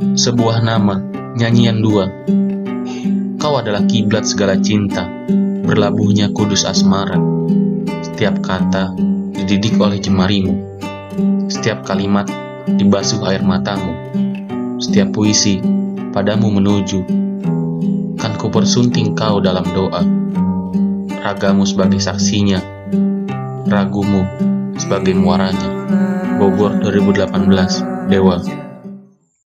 sebuah nama, nyanyian dua. Kau adalah kiblat segala cinta, berlabuhnya kudus asmara. Setiap kata dididik oleh jemarimu, setiap kalimat dibasuh air matamu, setiap puisi padamu menuju. Kan ku persunting kau dalam doa, ragamu sebagai saksinya, ragumu sebagai muaranya. Bogor 2018, Dewa.